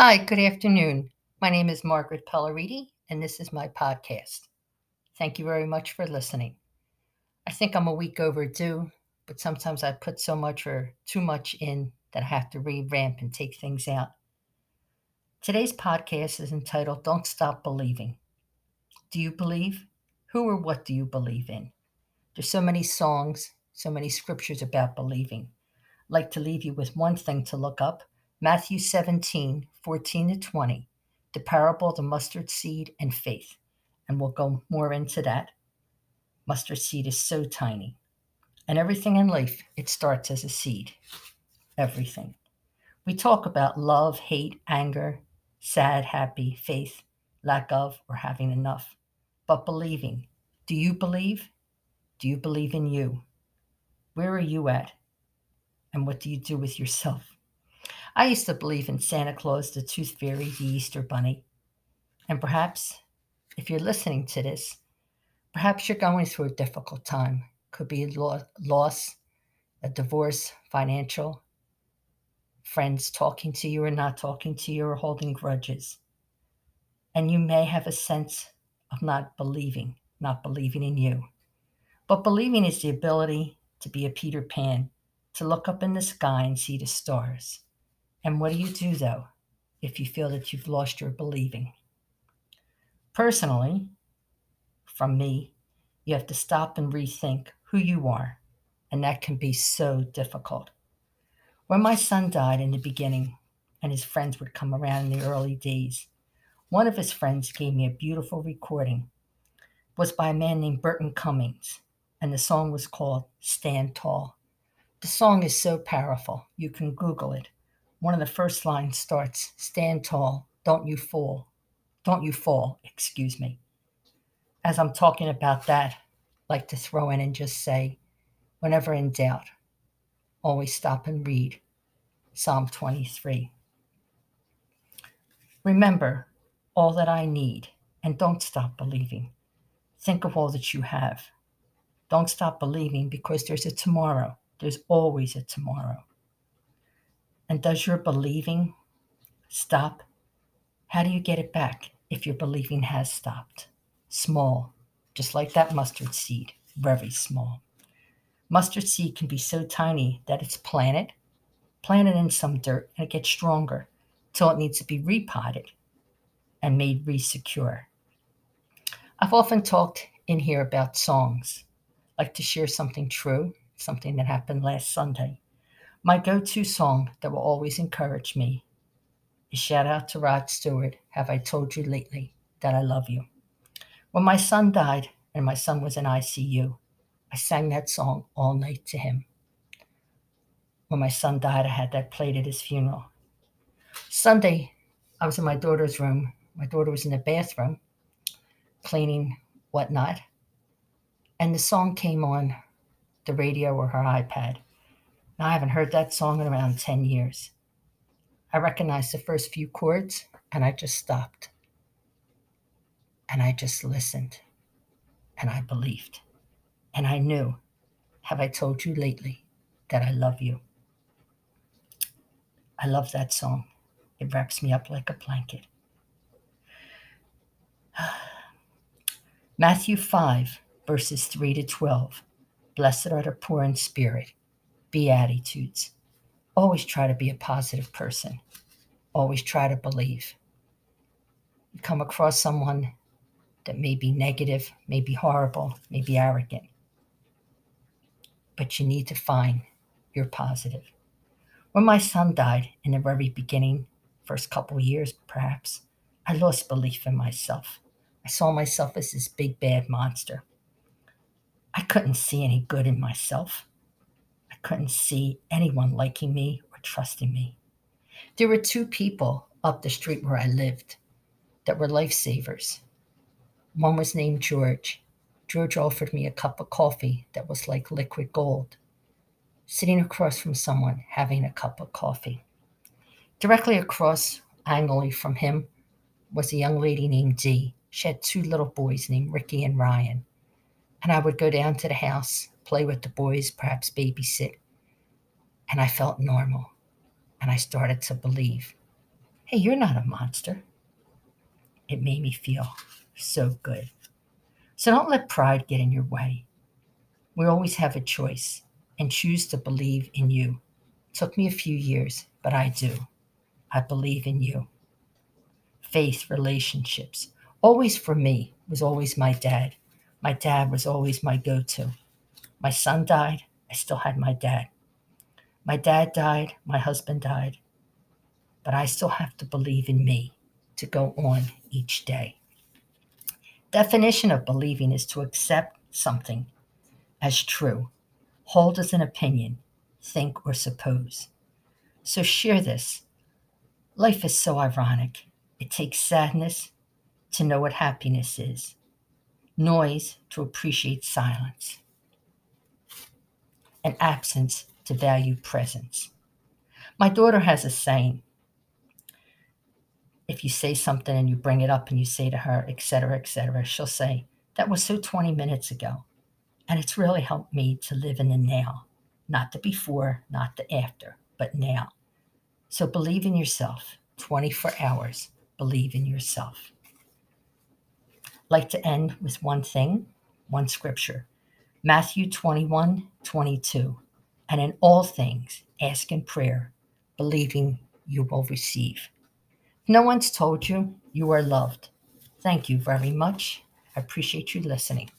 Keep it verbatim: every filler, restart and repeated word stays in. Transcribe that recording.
Hi, good afternoon. My name is Margaret Pelleriti, and this is my podcast. Thank you very much for listening. I think I'm a week overdue, but sometimes I put so much or too much in that I have to revamp and take things out. Today's podcast is entitled, Don't Stop Believing. Do you believe? Who or what do you believe in? There's so many songs, so many scriptures about believing. I'd like to leave you with one thing to look up. Matthew seventeen, fourteen to twenty, the parable of the mustard seed and faith. And we'll go more into that. Mustard seed is so tiny. And everything in life, it starts as a seed. Everything. We talk about love, hate, anger, sad, happy, faith, lack of, or having enough. But believing. Do you believe? Do you believe in you? Where are you at? And what do you do with yourself? I used to believe in Santa Claus, the Tooth Fairy, the Easter Bunny. And perhaps, if you're listening to this, perhaps you're going through a difficult time. Could be a loss, a divorce, financial, friends talking to you or not talking to you or holding grudges. And you may have a sense of not believing, not believing in you. But believing is the ability to be a Peter Pan, to look up in the sky and see the stars. And what do you do, though, if you feel that you've lost your believing? Personally, from me, you have to stop and rethink who you are, and that can be so difficult. When my son died in the beginning, and his friends would come around in the early days, one of his friends gave me a beautiful recording. It was by a man named Burton Cummings, and the song was called Stand Tall. The song is so powerful, you can Google it. One of the first lines starts, stand tall, don't you fall, don't you fall, excuse me. As I'm talking about that, I like to throw in and just say, whenever in doubt, always stop and read Psalm twenty-three. Remember all that I need and don't stop believing. Think of all that you have. Don't stop believing because there's a tomorrow. There's always a tomorrow. And does your believing stop? How do you get it back if your believing has stopped? Small, just like that mustard seed, very small. Mustard seed can be so tiny that it's planted, planted in some dirt, and it gets stronger till it needs to be repotted and made re-secure. I've often talked in here about songs. I like to share something true, something that happened last Sunday. My go-to song that will always encourage me is shout out to Rod Stewart, Have I Told You Lately That I Love You? When my son died and my son was in I C U, I sang that song all night to him. When my son died, I had that played at his funeral. Sunday, I was in my daughter's room. My daughter was in the bathroom, cleaning whatnot, and the song came on the radio or her iPad. Now, I haven't heard that song in around ten years. I recognized the first few chords, and I just stopped. And I just listened. And I believed. And I knew, have I told you lately that I love you? I love that song. It wraps me up like a blanket. Matthew five, verses three to twelve. Blessed are the poor in spirit. Beatitudes. Always try to be a positive person. Always try to believe. You come across someone that may be negative, may be horrible, may be arrogant, but you need to find your positive. When my son died in the very beginning, first couple years perhaps, I lost belief in myself. I saw myself as this big bad monster. I couldn't see any good in myself. Couldn't see anyone liking me or trusting me. There were two people up the street where I lived that were lifesavers. One was named George. George offered me a cup of coffee that was like liquid gold, sitting across from someone having a cup of coffee. Directly across, angrily from him, was a young lady named Dee. She had two little boys named Ricky and Ryan. And I would go down to the house, play with the boys, perhaps babysit. And I felt normal. And I started to believe. hey, you're not a monster. It made me feel so good. So don't let pride get in your way. We always have a choice and choose to believe in you. It took me a few years, but I do. I believe in you. Faith, relationships, always for me was always my dad. My dad was always my go-to. My son died. I still had my dad. My dad died. My husband died. But I still have to believe in me to go on each day. Definition of believing is to accept something as true, hold as an opinion, think or suppose. So share this. Life is so ironic. It takes sadness to know what happiness is, noise to appreciate silence, and absence to value presence. My daughter has a saying. If you say something and you bring it up and you say to her, et cetera, et cetera, she'll say, that was so twenty minutes ago. And it's really helped me to live in the now, not the before, not the after, but now. So believe in yourself. twenty-four hours, believe in yourself. I'd like to end with one thing, one scripture. Matthew twenty-one twenty-two. And in all things, ask in prayer, believing you will receive. If no one's told you, you are loved. Thank you very much. I appreciate you listening.